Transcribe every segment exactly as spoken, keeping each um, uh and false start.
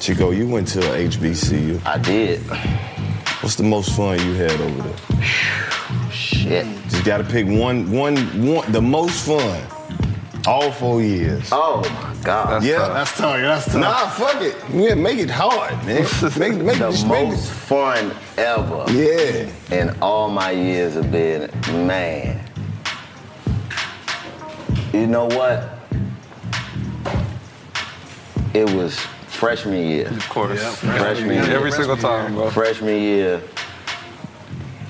Chico, you went to H B C U. I did. What's the most fun you had over there? Shit. Just gotta pick one, one, one, the most fun. All four years. Oh my God. That's yeah, tough. that's tough. That's tough. Nah, fuck it. Yeah, make it hard, man. Make, make the it, make most it. fun ever. Yeah. In all my years of being, man. You know what? It was. Freshman year. Of course. Yeah, freshman, freshman year. Every single time, bro. Freshman year,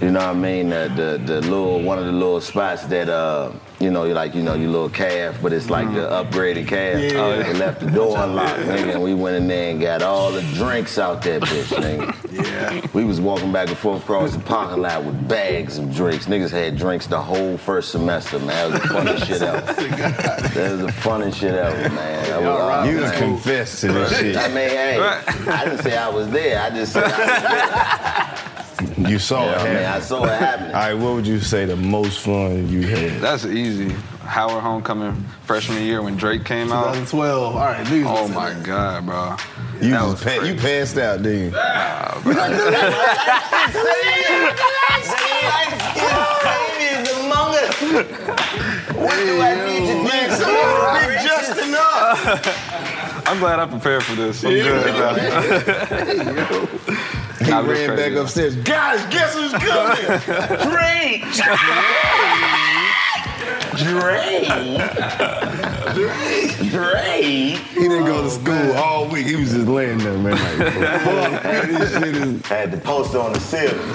you know what I mean? Uh, the the little, one of the little spots that, uh, you know, you like, you know, your little calf, but it's like the upgraded calf. Yeah. Oh, they left the door unlocked, nigga, and we went in there and got all the drinks out that bitch, nigga. Yeah. We was walking back and forth across the parking lot with bags of drinks. Niggas had drinks the whole first semester, man. That was the funniest shit ever. That was the funniest shit ever, man. That was all you man. confessed to this shit. I mean, hey, I didn't say I was there. I just said I was there. You saw yeah, it happen. I, mean, I saw it happen. All right, what would you say the most fun you had? That's easy. Howard Homecoming freshman year when Drake came out. twenty twelve. All right, dudes. Oh, my that. God, bro. You, that was pa- you passed out, didn't you? Nah, bro. What do I need to do? Someone be just enough. I'm glad I prepared for this. I'm good, bro. He I ran back upstairs. Guys, guess who's coming? Drake! Drake! Drake! Drake! He didn't go to school oh, all week. He was just laying there, man. Like, man, this shit is... I had the poster on the ceiling.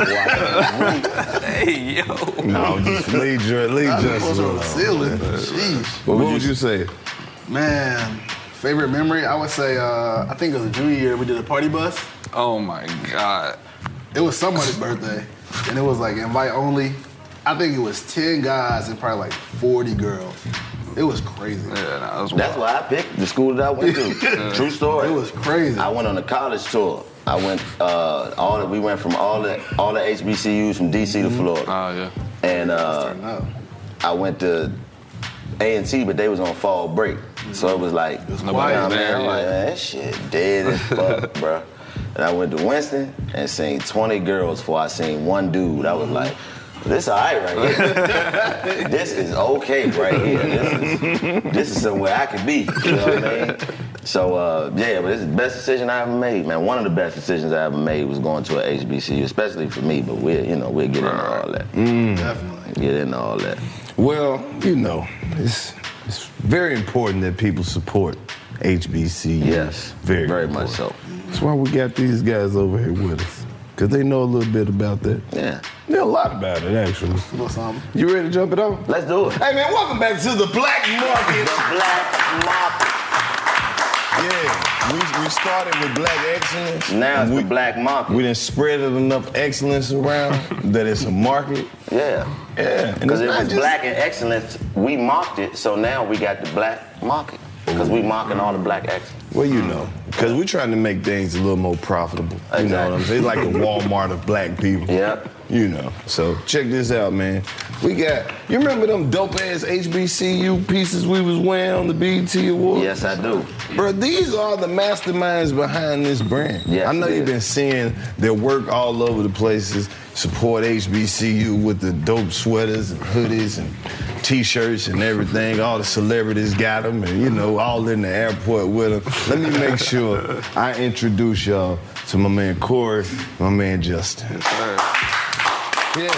Hey, yo. No, just leave Drake. Leave I had the poster on the ceiling. Jeez. What, what would, you, would you say? Man, favorite memory? I would say, uh, I think it was a junior year, we did a party bus. Oh my God. It was somebody's birthday, and it was like invite only. I think it was ten guys and probably like forty girls. It was crazy. Yeah, nah, was That's why I picked the school that I went to. Yeah. True story. It was crazy. I went on a college tour. I went, uh, all the, we went from all the, all the H B C Us from D C to Florida. Oh, yeah. And uh, I went to A and T, but they was on fall break. So it was like, it was nobody was there. I'm like, man, that shit dead as fuck, bro. And I went to Winston and seen twenty girls before I seen one dude. I was like, this all right right here. This is okay right here. This is, this is somewhere I could be. You know what I mean? So, uh, yeah, but this is the best decision I ever made, man. One of the best decisions I ever made was going to a H B C U, especially for me. But we're, you know, we'll get into all that. Mm. Definitely. Get into all that. Well, you know, it's, it's very important that people support H B C Us. Yes, very, very much so. That's why we got these guys over here with us, because they know a little bit about that. Yeah. They know a lot about it, actually. A little something. You ready to jump it over? Let's do it. Hey, man, welcome back to the Black Market. The Black Market. Yeah, we, we started with black excellence. Now it's we, the black market. We done spread it enough excellence around that it's a market. Yeah. Yeah. Because it was just... black and excellence, we marked it, so now we got the black market. Because we marking all the black excellence. Well, you know, because we're trying to make things a little more profitable. Exactly. You know what I'm saying? It's like the Walmart of black people. Yep. You know, so check this out, man. We got, you remember them dope-ass H B C U pieces we was wearing on the B E T Awards? Yes, I do. Bro, these are the masterminds behind this brand. Yes, I know you've been seeing their work all over the places. Support H B C U with the dope sweaters and hoodies and T-shirts and everything. All the celebrities got them and, you know, all in the airport with them. Let me make sure I introduce y'all to my man Corey, my man Justin. Yeah.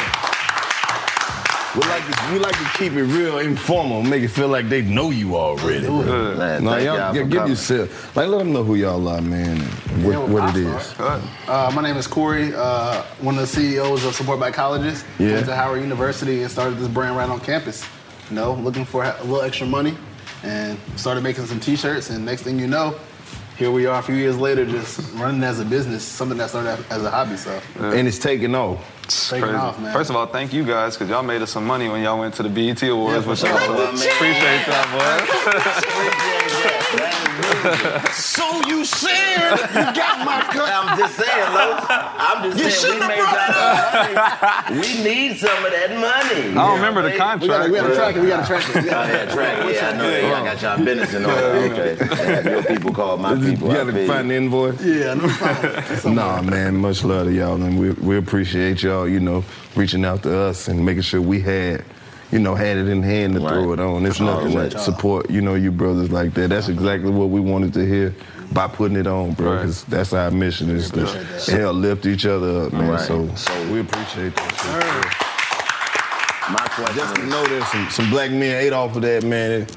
We like, to, we like to keep it real informal, make it feel like they know you already. Bro. Man, now, y'all, y'all give coming. yourself, like, let them know who y'all are, man, and what, yeah, well, what it is. Uh, my name is Corey, uh, one of the C E Os of Support Black Colleges. Yeah. Went to Howard University and started this brand right on campus. You know, looking for a little extra money and started making some T-shirts, and next thing you know, here we are a few years later just running as a business, something that started as a hobby, so. Yeah. And it's taking off. It's taking off, man. First of all, thank you guys, because y'all made us some money when y'all went to the B E T Awards. Yeah, which y'all appreciate that, boy. So you said you got my cut. I'm just saying, Lo. I'm just you saying we made that money. We need some of that money. I don't yeah, remember the contract. We got to track it. We got to track it. Yeah, I had track it. Yeah, I know y'all got y'all business in order. Okay. Your people called my people. You got to find the invoice? Yeah, I know. Nah, man, much love to y'all, and we, we appreciate y'all. You know, reaching out to us and making sure we had, you know, had it in hand to right. throw it on. It's nothing like right. support, you know, you brothers like that. That's exactly what we wanted to hear by putting it on, bro, because right. that's our mission is to help lift each other up, man. Right. So, so we appreciate that. My question Just to know that some, some black men ate off of that, man.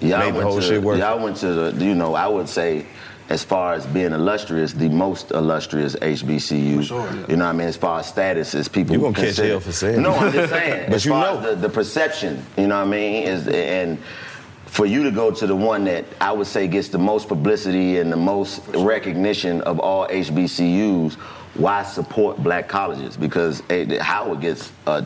Y'all made the whole to, shit work. Y'all went to the, you know, I would say, as far as being illustrious, the most illustrious H B C U. Sure, yeah. You know what I mean? As far as status, as people... You're going to catch hell for saying No, I'm just saying. But as you far know. As the, the perception, you know what I mean? Is, and for you to go to the one that I would say gets the most publicity and the most sure. recognition of all H B C Us, why support black colleges? Because Howard gets a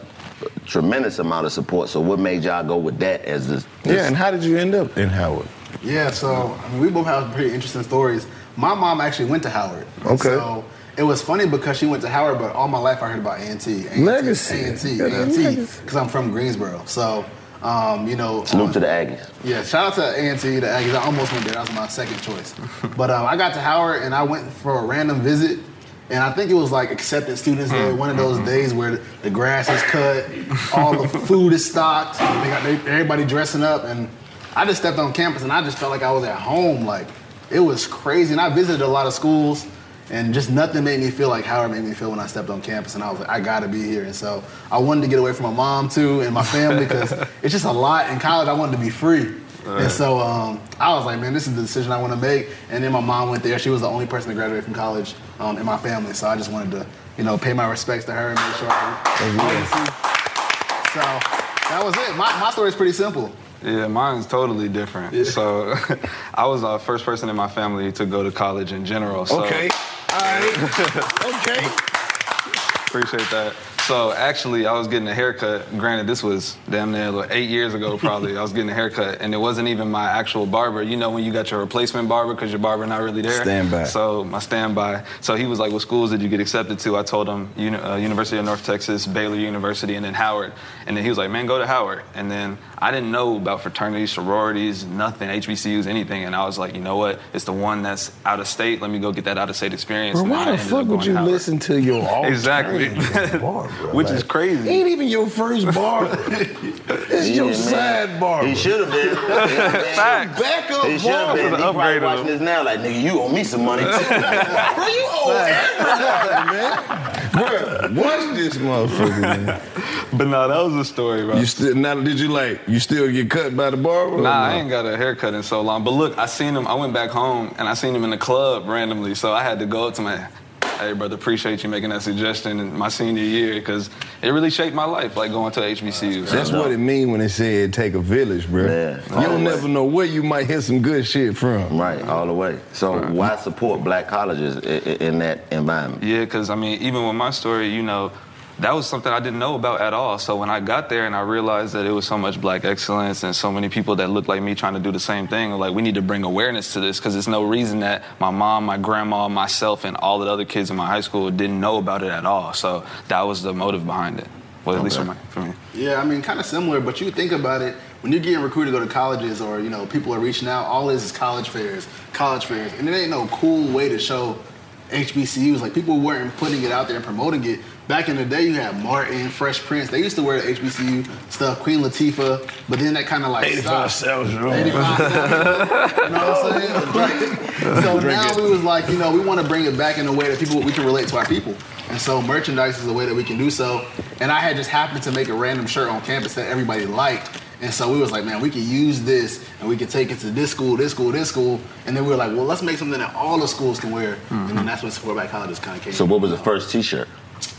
tremendous amount of support. So what made y'all go with that as this... this yeah, and how did you end up in Howard? Yeah, so I mean, we both have pretty interesting stories. My mom actually went to Howard. Okay. So it was funny because she went to Howard, but all my life I heard about A and T. Legacy. A and T, A and T, because I'm from Greensboro. So, um, you know. Salute um, to the Aggies. Yeah, shout out to A and T, the Aggies. I almost went there. That was my second choice. But um, I got to Howard, and I went for a random visit. And I think it was like accepted students day, one of those days where the grass is cut, all the food is stocked, they got, they, everybody dressing up, and I just stepped on campus and I just felt like I was at home. Like, it was crazy. And I visited a lot of schools and just nothing made me feel like Howard made me feel when I stepped on campus. And I was like, I gotta be here. And so I wanted to get away from my mom too and my family because it's just a lot. In college, I wanted to be free. Right. And so um, I was like, man, this is the decision I want to make. And then my mom went there. She was the only person to graduate from college um, in my family. So I just wanted to, you know, pay my respects to her and make sure I So that was it. My, my story is pretty simple. Yeah, mine's totally different. Yeah. So I was the uh, first person in my family to go to college in general. So. Okay. All right. Okay. Appreciate that. So actually, I was getting a haircut. Granted, this was damn near like eight years ago, probably. I was getting a haircut, and it wasn't even my actual barber. You know when you got your replacement barber because your barber not really there? Standby. So my standby. So he was like, what schools did you get accepted to? I told him Uni- uh, University of North Texas, Baylor University, and then Howard. And then he was like, man, go to Howard. And then I didn't know about fraternities, sororities, nothing, H B C Us, anything. And I was like, you know what? It's the one that's out of state. Let me go get that out-of-state experience. Bro, and why the fuck would you Howard. listen to your all Exactly. Barber? Which like, is crazy. Ain't even your first bar. It's yeah, your man. side bar. He should have been. Facts. Back up. He should have been. He probably watching this now like, nigga, you owe me some money. Bro, you owe everybody, man. Bro, watch this motherfucker, man. But no, that was a story, bro. You still, now, did you like, you still get cut by the barber? Nah, no? I ain't got a haircut in so long. But look, I seen him, I went back home, and I seen him in the club randomly. So I had to go up to my, hey, brother, appreciate you making that suggestion in my senior year, because it really shaped my life, like going to H B C U. That's, that's what it mean when they said take a village, bro. Yeah, you don't never know where you might hear some good shit from. Right, all the way. So right. Why support black colleges in that environment? Yeah, because, I mean, even with my story, you know, that was something I didn't know about at all. So when I got there and I realized that it was so much black excellence and so many people that looked like me trying to do the same thing, like, we need to bring awareness to this, because there's no reason that my mom, my grandma, myself, and all the other kids in my high school didn't know about it at all. So that was the motive behind it. Well, at okay. least for, my, for me. Yeah, I mean, kind of similar, but you think about it, when you're getting recruited to go to colleges or, you know, people are reaching out, all this is college fairs, college fairs, and it ain't no cool way to show H B C Us. Like, people weren't putting it out there and promoting it. Back in the day, you had Martin, Fresh Prince. They used to wear the H B C U stuff, Queen Latifah, but then that kind of like eighty-five South, you know what I'm saying? Drake. So Drake now it. we was like, you know, we want to bring it back in a way that people we can relate to our people. And so merchandise is a way that we can do so. And I had just happened to make a random shirt on campus that everybody liked. And so we was like, man, we could use this, and we could take it to this school, this school, this school. And then we were like, well, let's make something that all the schools can wear. Mm-hmm. And then that's when Support Black Colleges kind of came. So what was the first T-shirt?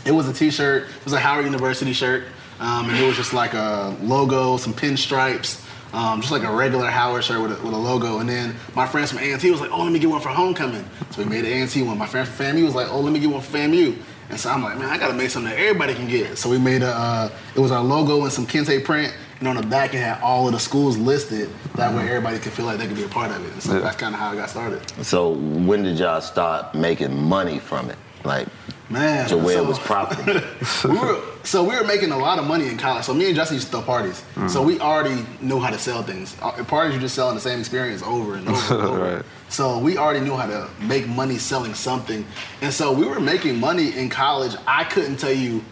It was a T-shirt. It was a Howard University shirt, um, and it was just like a logo, some pinstripes, um, just like a regular Howard shirt with a, with a logo. And then my friends from A and T was like, oh, let me get one for homecoming. So we made an A and T one. My friend from FAMU was like, oh, let me get one for FAMU. And so I'm like, man, I got to make something that everybody can get. So we made a, uh, it was our logo and some kente print, and on the back it had all of the schools listed. That way everybody could feel like they could be a part of it. And so yeah. that's kind of how it got started. So when did y'all start making money from it? Like, man, to where so, it was profitable. we were, so we were making a lot of money in college. So me and Justin used to throw parties. Mm-hmm. So we already knew how to sell things. At parties, you're just selling the same experience over and over and over. Right. So we already knew how to make money selling something. And so we were making money in college. I couldn't tell you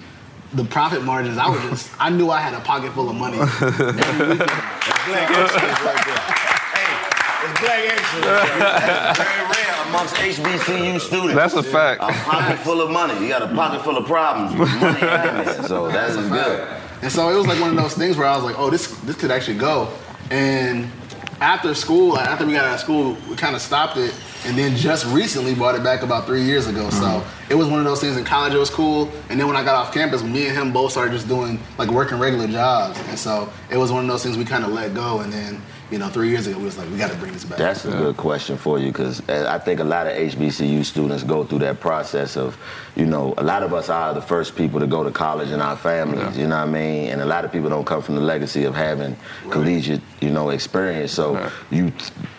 the profit margins. I was just, I knew I had a pocket full of money every weekend. Black excellence like that. Hey, it's black excellence. Very rare. Amongst H B C U students. That's a fact. A pocket full of money. You got a pocket full of problems. Money happening. So that's good. And so it was like one of those things where I was like, oh, this this could actually go. And after school, like after we got out of school, we kind of stopped it. And then just recently brought it back about three years ago. Mm-hmm. So it was one of those things in college. It was cool. And then when I got off campus, me and him both started just doing, like, working regular jobs. And so it was one of those things we kind of let go. And then, you know, three years ago, we was like, we got to bring this back. That's a yeah. good question for you, because I think a lot of H B C U students go through that process of, you know, a lot of us are the first people to go to college in our families, yeah. you know what I mean? And a lot of people don't come from the legacy of having right. collegiate, you know, experience. So right. you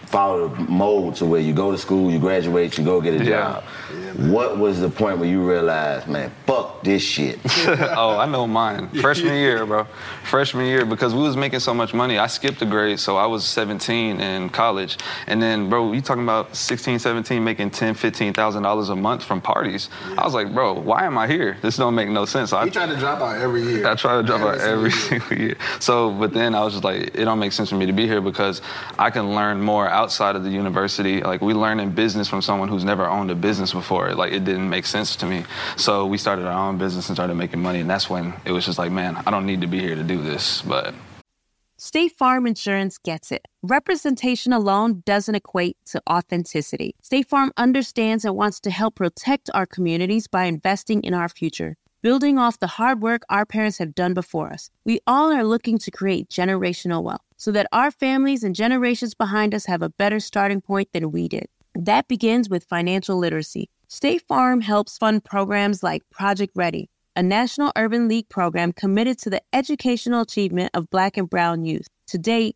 follow the mold to where you go to school, you graduate, you go get a yeah. job. Yeah, what was the point where you realized, man, fuck this shit? Oh, I know mine. Freshman year, bro. Freshman year, because we was making so much money. I skipped a grade, so I was seventeen in college. And then, bro, you talking about sixteen, seventeen, making ten thousand, fifteen thousand dollars a month from parties. Yeah. I was like, bro, why am I here? This don't make no sense. So I tried to drop out every year. I tried to drop every out every single year. year. So, but then I was just like, it don't make sense for me to be here, because I can learn more outside of the university. Like, we learn in business from someone who's never owned a business before. Like, it didn't make sense to me. So we started our own business and started making money. And that's when it was just like, man, I don't need to be here to do this. But State Farm Insurance gets it. Representation alone doesn't equate to authenticity. State Farm understands and wants to help protect our communities by investing in our future, building off the hard work our parents have done before us. We all are looking to create generational wealth so that our families and generations behind us have a better starting point than we did. That begins with financial literacy. State Farm helps fund programs like Project Ready, a National Urban League program committed to the educational achievement of Black and Brown youth. To date,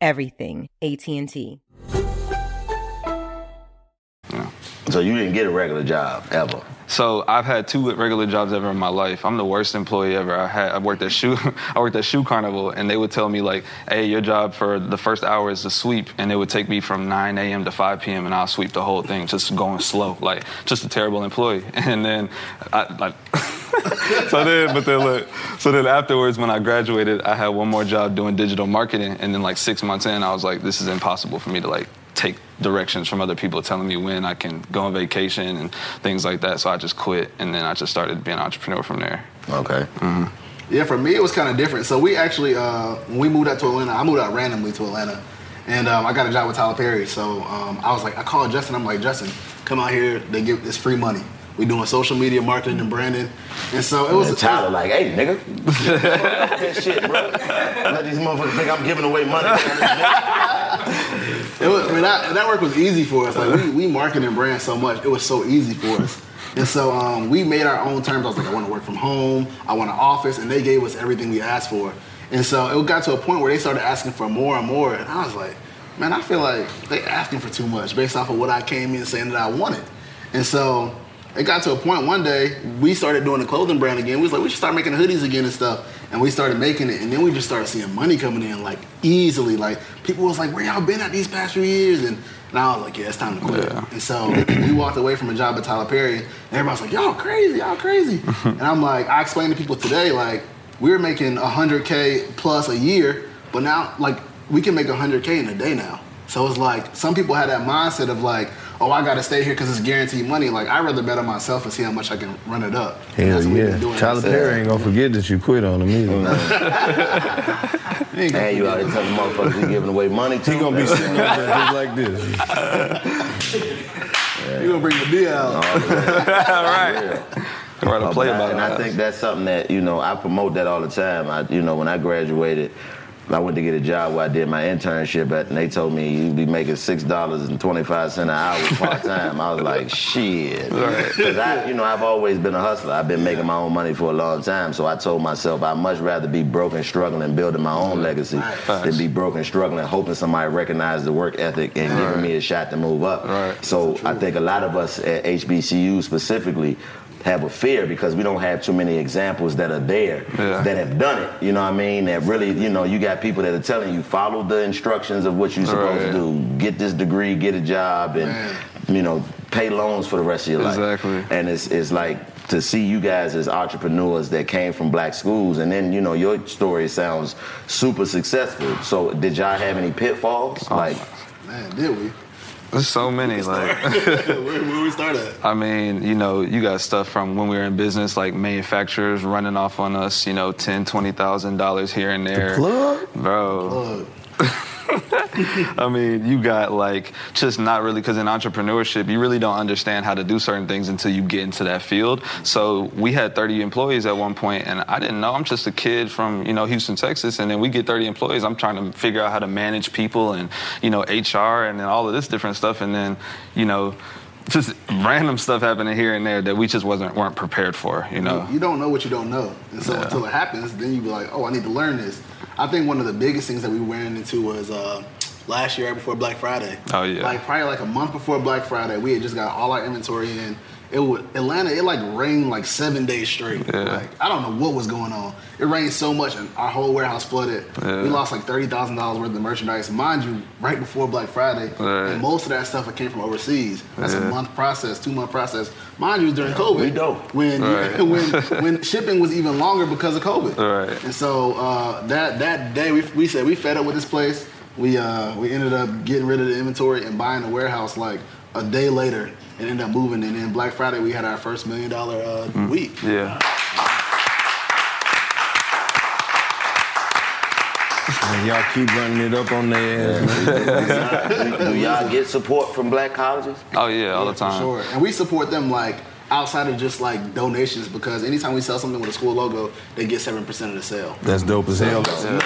everything. A T and T. So you didn't get a regular job ever? So I've had two regular jobs ever in my life. I'm the worst employee ever. I had I worked at shoe I worked at Shoe Carnival, and they would tell me like, "Hey, your job for the first hour is to sweep," and it would take me from nine a.m. to five p.m. and I'll sweep the whole thing, just going slow, like just a terrible employee. And then, I, like, so then, but then, look, so then afterwards, when I graduated, I had one more job doing digital marketing, and then like six months in, I was like, "This is impossible for me to like." Take directions from other people telling me when I can go on vacation and things like that. So I just quit, and then I just started being an entrepreneur from there. Okay. Mm-hmm. Yeah, for me, it was kind of different. So we actually, uh, when we moved out to Atlanta, I moved out randomly to Atlanta, and um, I got a job with Tyler Perry. So um, I was like, I called Justin. I'm like, Justin, come out here. They give this free money. We doing social media marketing and branding, and so it was. And Tyler like, hey nigga, that shit, bro. Let these motherfuckers think I'm giving away money. It was, I mean, that, that work was easy for us. Like we we market and brand so much, it was so easy for us. And so um, we made our own terms. I was like, I want to work from home. I want an office, and they gave us everything we asked for. And so it got to a point where they started asking for more and more, and I was like, man, I feel like they asking for too much based off of what I came in saying that I wanted, and so. It got to a point one day, we started doing the clothing brand again. We was like, we should start making hoodies again and stuff. And we started making it. And then we just started seeing money coming in, like, easily. Like, people was like, where y'all been at these past few years? And, and I was like, yeah, it's time to quit. Yeah. And so we walked away from a job at Tyler Perry. And everybody's like, y'all crazy, y'all crazy. And I'm like, I explained to people today, like, we were making one hundred K plus a year. But now, like, we can make one hundred K in a day now. So it's like, some people had that mindset of like, oh, I got to stay here because it's guaranteed money. Like, I'd rather bet on myself and see how much I can run it up. Hell yeah. Tyler Perry ain't going to forget that you quit on him either. Man, you out there telling motherfuckers you giving away money to. He going to be sitting just like this. Yeah. You going to bring the beer out. All right. All right. Play about and I think that's something that, you know, I promote that all the time. I, you know, when I graduated, I went to get a job where I did my internship at, and they told me you'd be making six dollars and twenty-five cents an hour part-time. I was like, shit. Because, I, you know, I've always been a hustler. I've been making my own money for a long time, so I told myself I'd much rather be broke and struggling, building my own legacy right. than be broke and struggling, hoping somebody recognizes the work ethic and right. giving me a shot to move up. Right. So I think a lot of us at H B C U specifically have a fear because we don't have too many examples that are there yeah. that have done it, you know what I mean? That really, you know, you got people that are telling you, follow the instructions of what you're supposed right. to do, get this degree, get a job, and, Man. you know, pay loans for the rest of your life. Exactly. And it's it's like to see you guys as entrepreneurs that came from black schools, and then, you know, your story sounds super successful. So did y'all have any pitfalls? Oh. Like, Man, did we? There's so many, like... where, where we start at? I mean, you know, you got stuff from when we were in business, like manufacturers running off on us, you know, ten thousand dollars, twenty thousand dollars here and there. The plug? Bro. The plug. I mean, you got, like, just not really, because in entrepreneurship, you really don't understand how to do certain things until you get into that field. So we had thirty employees at one point, and I didn't know. I'm just a kid from, you know, Houston, Texas, and then we get thirty employees. I'm trying to figure out how to manage people and, you know, H R and then all of this different stuff, and then, you know, just random stuff happening here and there that we just wasn't weren't prepared for, you know? You don't know what you don't know. And so yeah. until it happens, then you be like, oh, I need to learn this. I think one of the biggest things that we ran into was uh, last year, right before Black Friday. Oh, yeah. Like, probably like a month before Black Friday, we had just got all our inventory in. It would, Atlanta, it like rained like seven days straight. Yeah. Like, I don't know what was going on. It rained so much and our whole warehouse flooded. Yeah. We lost like thirty thousand dollars worth of merchandise, mind you, right before Black Friday. Right. And most of that stuff came from overseas. That's yeah. a month process, two month process. Mind you, it was during COVID. We dope. When, right. when, when shipping was even longer because of COVID. Right. And so uh, that, that day we, we said we fed up with this place. we uh, we ended up getting rid of the inventory and buying the warehouse like a day later, and ended up moving. And then Black Friday, we had our first million dollar uh, mm. week. Yeah. And y'all keep running it up on their ass. Do y'all get support from black colleges? Oh, yeah, all yeah, the time. For sure. And we support them, like, outside of just, like, donations, because anytime we sell something with a school logo, they get seven percent of the sale. That's dope as hell. Yeah.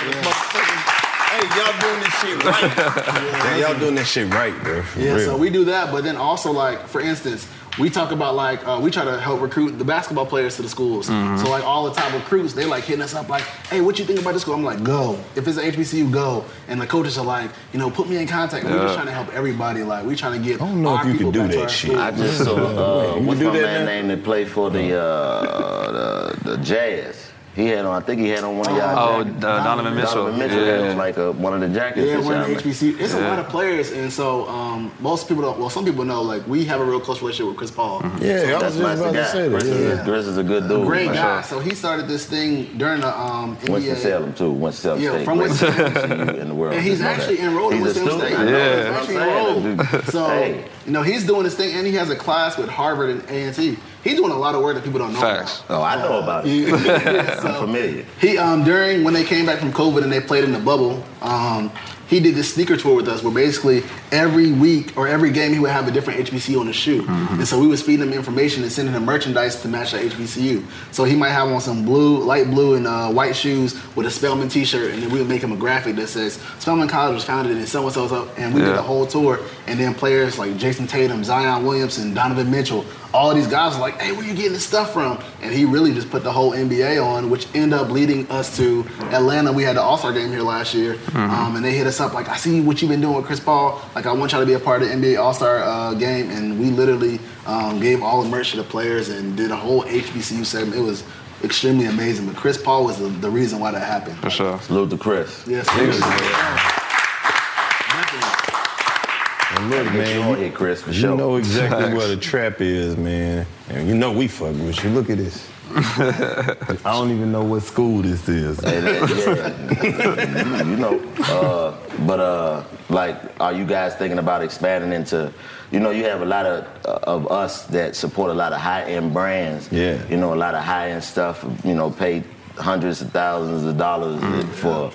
Hey, y'all doing this shit right. Yeah. Y'all doing this shit right, bro. Yeah, real. So we do that, but then also, like, for instance, we talk about, like, uh, we try to help recruit the basketball players to the schools. Mm-hmm. So, like, all the top recruits, they, like, hitting us up, like, hey, what you think about this school? I'm like, go. If it's an H B C U, go. And the coaches are like, you know, put me in contact. Yeah. We're just trying to help everybody. Like, we're trying to get I don't know our if you people can do back that shit. School. I just saw, uh, what's my man name that played for the, uh, the, the Jazz? He had on, I think he had on one of y'all. Oh, uh, Donovan Mitchell. Donovan Mitchell yeah. had like a, one of the jackets. Yeah, one of the H B C U. It's yeah. a lot of players, and so um, most people don't. Well, some people know. Like we have a real close relationship with Chris Paul. Mm-hmm. Yeah, so I was just about to say that. Chris, yeah. is, Chris is a good dude. A great guy. Sure. So he started this thing during the um, N B A. Winston-Salem too. Winston-Salem State. Yeah, from Winston-Salem in the world. And he's actually enrolled in Winston-Salem State. Yeah, he's actually enrolled. So you know he's doing this thing, and he has a class with Harvard and A and T. He's doing a lot of work that people don't know Facts. about. Oh, I know about it. So I'm familiar. He um during when they came back from COVID and they played in the bubble, um, he did this sneaker tour with us where basically every week or every game he would have a different H B C U on the shoe. Mm-hmm. And so we was feeding him information and sending him merchandise to match that H B C U. So he might have on some blue, light blue and uh, white shoes with a Spelman t-shirt, and then we would make him a graphic that says Spelman College was founded in so-and-so's up, and we yeah. did a whole tour. And then players like Jason Tatum, Zion Williamson, Donovan Mitchell, all these guys were like, hey, where you getting this stuff from? And he really just put the whole N B A on, which ended up leading us to Atlanta. We had the All-Star game here last year, mm-hmm. um, and they hit us up like, I see what you've been doing with Chris Paul. Like, I want y'all to be a part of the N B A All-Star uh, game. And we literally um, gave all the merch to the players and did a whole H B C U segment. It was extremely amazing. But Chris Paul was the, the reason why that happened. For sure. Salute to Chris. Yes. Yeah, look, man, you, Chris, for you sure. know exactly what a trap is, man. And you know we fuck with you. Look at this. I don't even know what school this is. Hey, that, yeah. you, you know. Uh, but, uh, like, are you guys thinking about expanding into, you know, you have a lot of, uh, of us that support a lot of high-end brands. Yeah. You know, a lot of high-end stuff, you know, pay hundreds of thousands of dollars mm. for...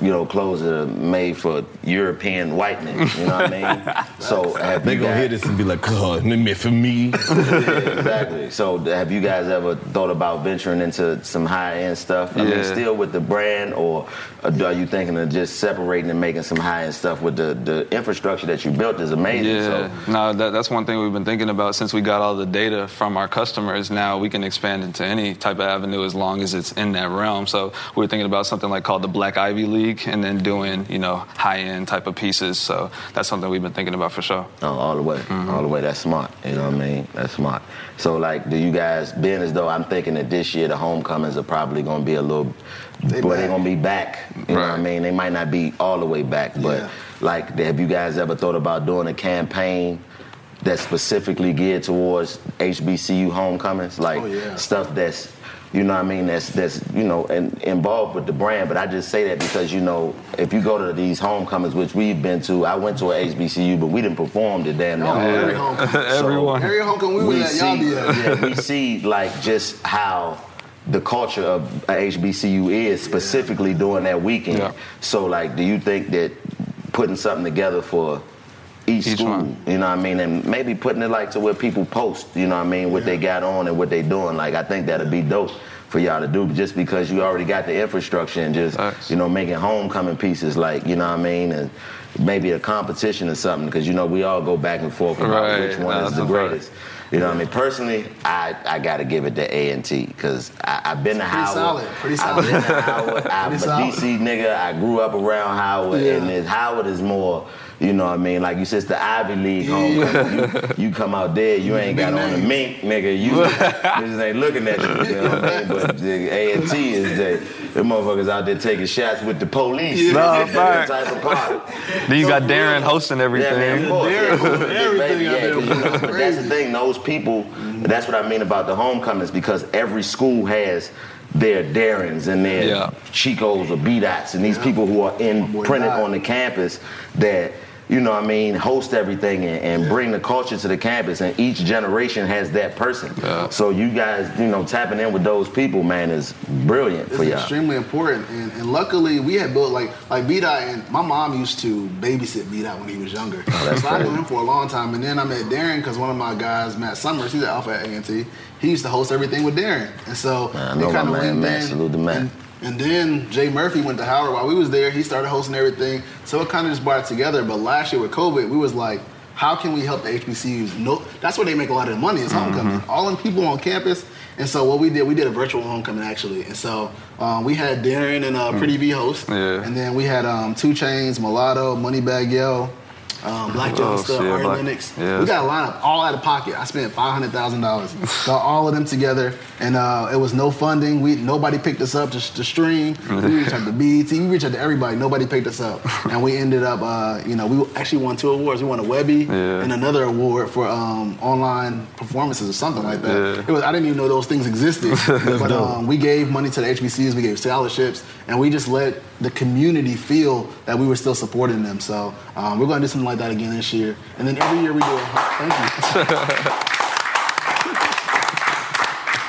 you know, clothes that are made for European white men, you know what I mean? So have they gonna guys, hear this and be like, God, for me. Yeah, exactly. So have you guys ever thought about venturing into some high-end stuff? I yeah. mean, still with the brand, or are you thinking of just separating and making some high-end stuff with the, the infrastructure that you built is amazing? Yeah, so. no, that, that's one thing we've been thinking about since we got all the data from our customers. Now we can expand into any type of avenue as long as it's in that realm. So we were thinking about something like called the Black Ivy League, and then doing, you know, high-end type of pieces. So that's something we've been thinking about for sure. Oh, all the way. Mm-hmm. All the way. That's smart. You know what I mean? That's smart. So, like, do you guys, being as though I'm thinking that this year the homecomings are probably going to be a little, they but they're going to be back. You right. know what I mean? They might not be all the way back. But, yeah. like, have you guys ever thought about doing a campaign that's specifically geared towards H B C U homecomings? Like, oh, yeah. stuff that's... You know what I mean? That's, that's you know, and involved with the brand. But I just say that because, you know, if you go to these homecomings, which we've been to, I went to an H B C U, but we didn't perform the damn oh, yeah. every homecoming. Everyone. So every homecoming we, we were at, y'all be at. Yeah, we see, like, just how the culture of H B C U is specifically yeah. during that weekend. Yeah. So, like, do you think that putting something together for... Each, Each school, one. You know what I mean? And maybe putting it like to where people post, you know what I mean, what yeah. they got on and what they doing. Like, I think that'd be dope for y'all to do just because you already got the infrastructure and just, nice. you know, making homecoming pieces like, you know what I mean, and maybe a competition or something because, you know, we all go back and forth about right. which one no, is the greatest. Right. You know what I mean? Personally, I, I got to give it to A and T because I've been to Howard. Pretty solid. I've been to Howard. I'm a D C nigga. I grew up around Howard. Yeah. And Howard is more, you know what I mean? Like you said, it's the Ivy League homecoming. Yeah. You, you come out there, you ain't got on the mink, nigga. You just ain't looking at you. You know what I mean? But A and T is the, the motherfuckers out there taking shots with the police. Yeah. No, that type of party. Then you got Darren hosting everything. Yeah, man, of course. Darren hosting everything. But that's the thing, those those people, mm-hmm. that's what I mean about the homecomings, because every school has their Darrens and their yeah. Chicos or B-Dots and these yeah. people who are imprinted on the campus that, you know what I mean, host everything and, and yeah. bring the culture to the campus. And each generation has that person. Yeah. So you guys, you know, tapping in with those people, man, is brilliant it's for y'all. It's extremely important. And, and luckily, we had built, like, like B-Dot, and my mom used to babysit B-Dot when he was younger. Oh, so I knew him for a long time. And then I met Darren because one of my guys, Matt Summers, he's at Alpha at A and T, he used to host everything with Darren. And so man, they kind of went in. Salute the man. And then Jay Murphy went to Howard while we was there. He started hosting everything. So it kind of just brought it together. But last year with COVID, we was like, how can we help the H B C Us? No, that's where they make a lot of money is homecoming. Mm-hmm. All in people on campus. And so what we did, we did a virtual homecoming, actually. And so um, we had Darren and uh, Pretty V host. Yeah. And then we had um, two Chainz, Mulatto, Moneybagg Yo, um, Black Joe oh, stuff, Iron Lung. Yeah. We got a lineup all out of pocket. I spent five hundred thousand dollars. Got all of them together, and uh, it was no funding. We Nobody picked us up to, to stream. We reached out to B E T. We reached out to everybody. Nobody picked us up. And we ended up, uh, you know, we actually won two awards. We won a Webby yeah. and another award for um, online performances or something like that. Yeah. It was I didn't even know those things existed. But um, we gave money to the H B C Us. We gave scholarships. And we just let the community feel that we were still supporting them. So um, we're going to do something like that again this year. And then every year we do it. Thank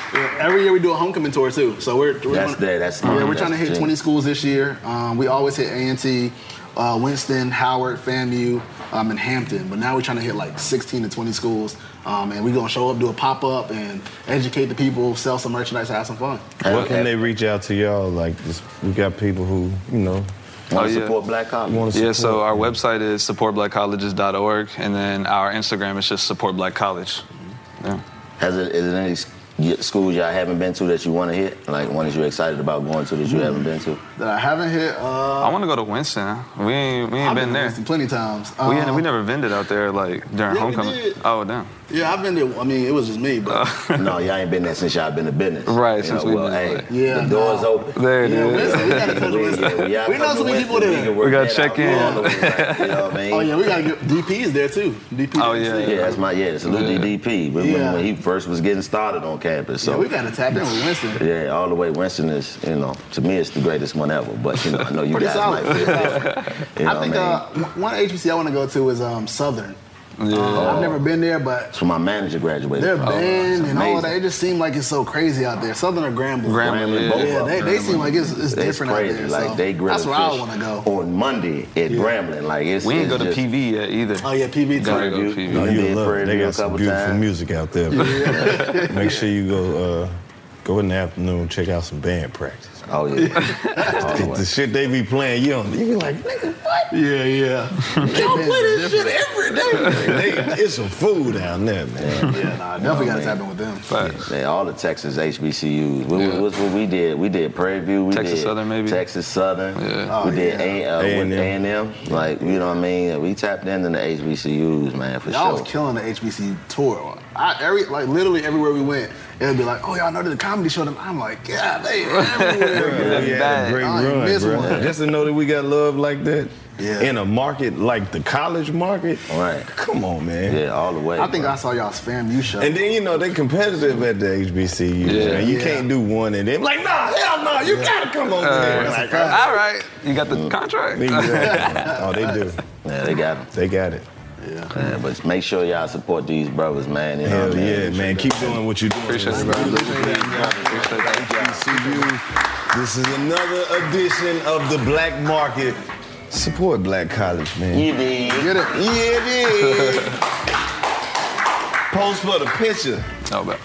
you. yeah, every year we do a homecoming tour too. So we're, we're that's there. That's yeah. We're that's trying to hit genius. twenty schools this year. Um, we always hit A and T, uh, Winston, Howard, FAMU, um, and Hampton. But now we're trying to hit like sixteen to twenty schools. Um, and we're going to show up, do a pop-up, and educate the people, sell some merchandise, have some fun. What can they reach out to y'all? Like, this, we got people who, you know, want to oh, yeah. support Black Colleges. Yeah, so our website is support black colleges dot org, and then our Instagram is just Support Black College. Yeah. Has it, is there any schools y'all haven't been to that you want to hit? Like, one that you're excited about going to that you mm. haven't been to? That I haven't hit? Uh, I want to go to Winston. We ain't, we ain't I've been, been there. I've been to Winston plenty of times. Um, we, had, we never vended out there, like, during yeah, homecoming. Oh, damn. Yeah, I've been there. I mean, it was just me, but no, y'all ain't been there since y'all been to business, right? You since know, we well, hey, right. yeah, the door's no. open. There it yeah, is. We gotta come to Winston. We, yeah, we, we know some people there. We, we gotta check in. All way, right? You know what I mean? Oh yeah, we gotta get D P is there too. D P. Oh yeah, yeah, yeah. That's my yeah. It's a little yeah. D P. When, yeah. when he first was getting started on campus, so yeah, we gotta tap in with Winston. Yeah, all the way. Winston is, you know, to me, it's the greatest one ever. But you know, I know you guys might feel that. I think uh, one H B C I want to go to is um, Southern. Yeah. Uh, I've never been there, but that's so when my manager graduated. Their band oh, and all of that, it just seemed like it's so crazy out there. Southern or Grambling, Grambling, yeah, yeah they, they seem like it's, it's different crazy. Out there. Like so they that's where I want to go on Monday at yeah. Grambling. Like it's we ain't it's go to P V yet either. Oh yeah, P V too. Go to P V. No, you you love, they got some beautiful times. Music out there. But yeah. Make sure you go uh, go in the afternoon, check out some band practice. Oh, yeah. the, the shit they be playing, you don't, you be like, nigga, what? Yeah, yeah. Y'all play this shit every day. They, it's some food down there, man. Yeah, yeah nah, definitely got to tap in with them. Yeah, man, all the Texas H B C Us. What, yeah. what's what we did? We did Prairie View. We Texas did Southern, maybe? Texas Southern. Yeah. Oh, we did yeah. A and M. Uh, like, you know what I mean? We tapped into the H B C Us, man, for y'all sure. Y'all was killing the H B C U tour. I, every, like, literally everywhere we went, it would be like, oh, y'all know the comedy show them. I'm like, yeah, they everywhere. Yeah, yeah, a great run, bro. One. Just to know that we got love like that yeah. in a market like the college market. Right. Come on, man. Yeah, all the way. I think bro. I saw y'all's FAMU show. And then, you know, they competitive at the H B C U. Yeah. You yeah. can't do one and then like, nah, hell no, you yeah. gotta come over uh, there. Like, all right, you got the mm. contract. Exactly. Oh, they do. Yeah, they got it. They got it. Yeah. Man, but make sure y'all support these brothers, man. You know Hell I mean? yeah, man. man. Keep doing what you're doing. Appreciate it, bro. H B C U. This is another edition of the Black Market. Support Black College, man. You did. Get it. Yeah, it is. Post for the picture. How about?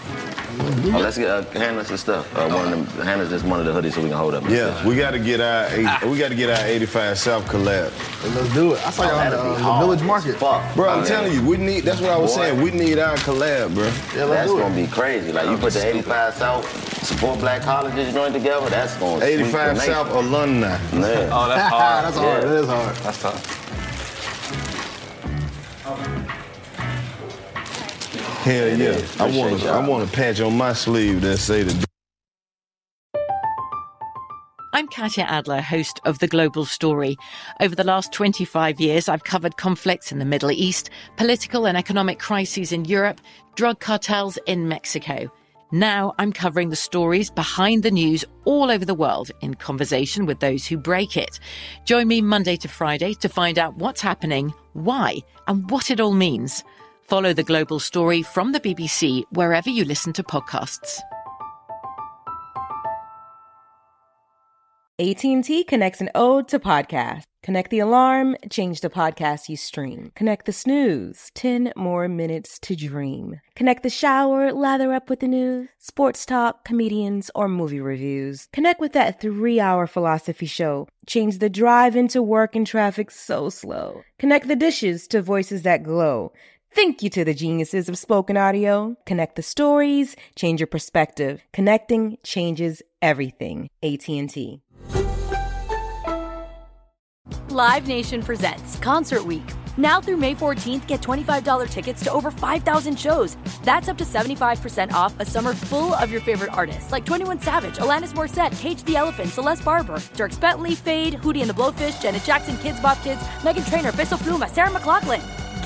Oh, let's get uh, hand us the stuff. Uh, one of them, hand us just one of the hoodies so we can hold up. Yeah, we got to get our eighty, we got to get our eighty-five South collab. Let's do it. I saw y'all oh, on the, uh, the Village Market. Fuck. Bro, I'm oh, telling yeah. you, we need. That's what I was Boy. saying. We need our collab, bro. Yeah, that's gonna be crazy. Like you put the eighty-five South Support Black Colleges joint together. That's going. to eighty-five South alumni. Yeah. Oh, that's hard. That's hard. Yeah. That is hard. That's tough. Okay. Hell yeah. I want to I want a patch on my sleeve that say the I'm Katya Adler, host of The Global Story. Over the last twenty-five years, I've covered conflicts in the Middle East, political and economic crises in Europe, drug cartels in Mexico. Now I'm covering the stories behind the news all over the world in conversation with those who break it. Join me Monday to Friday to find out what's happening, why, and what it all means. Follow The Global Story from the B B C wherever you listen to podcasts. A T and T connects an ode to podcasts. Connect the alarm, change the podcast you stream. Connect the snooze, ten more minutes to dream. Connect the shower, lather up with the news, sports talk, comedians, or movie reviews. Connect with that three-hour philosophy show. Change the drive into work and traffic so slow. Connect the dishes to voices that glow. Thank you to the geniuses of spoken audio. Connect the stories, change your perspective. Connecting changes everything. A T and T. Live Nation presents Concert Week. Now through May fourteenth, get twenty-five dollars tickets to over five thousand shows. That's up to seventy-five percent off a summer full of your favorite artists, like twenty-one Savage, Alanis Morissette, Cage the Elephant, Celeste Barber, Dierks Bentley, Fade, Hootie and the Blowfish, Janet Jackson, Kidz Bop Kids, Meghan Trainor, Bissell Pluma, Sarah McLachlan.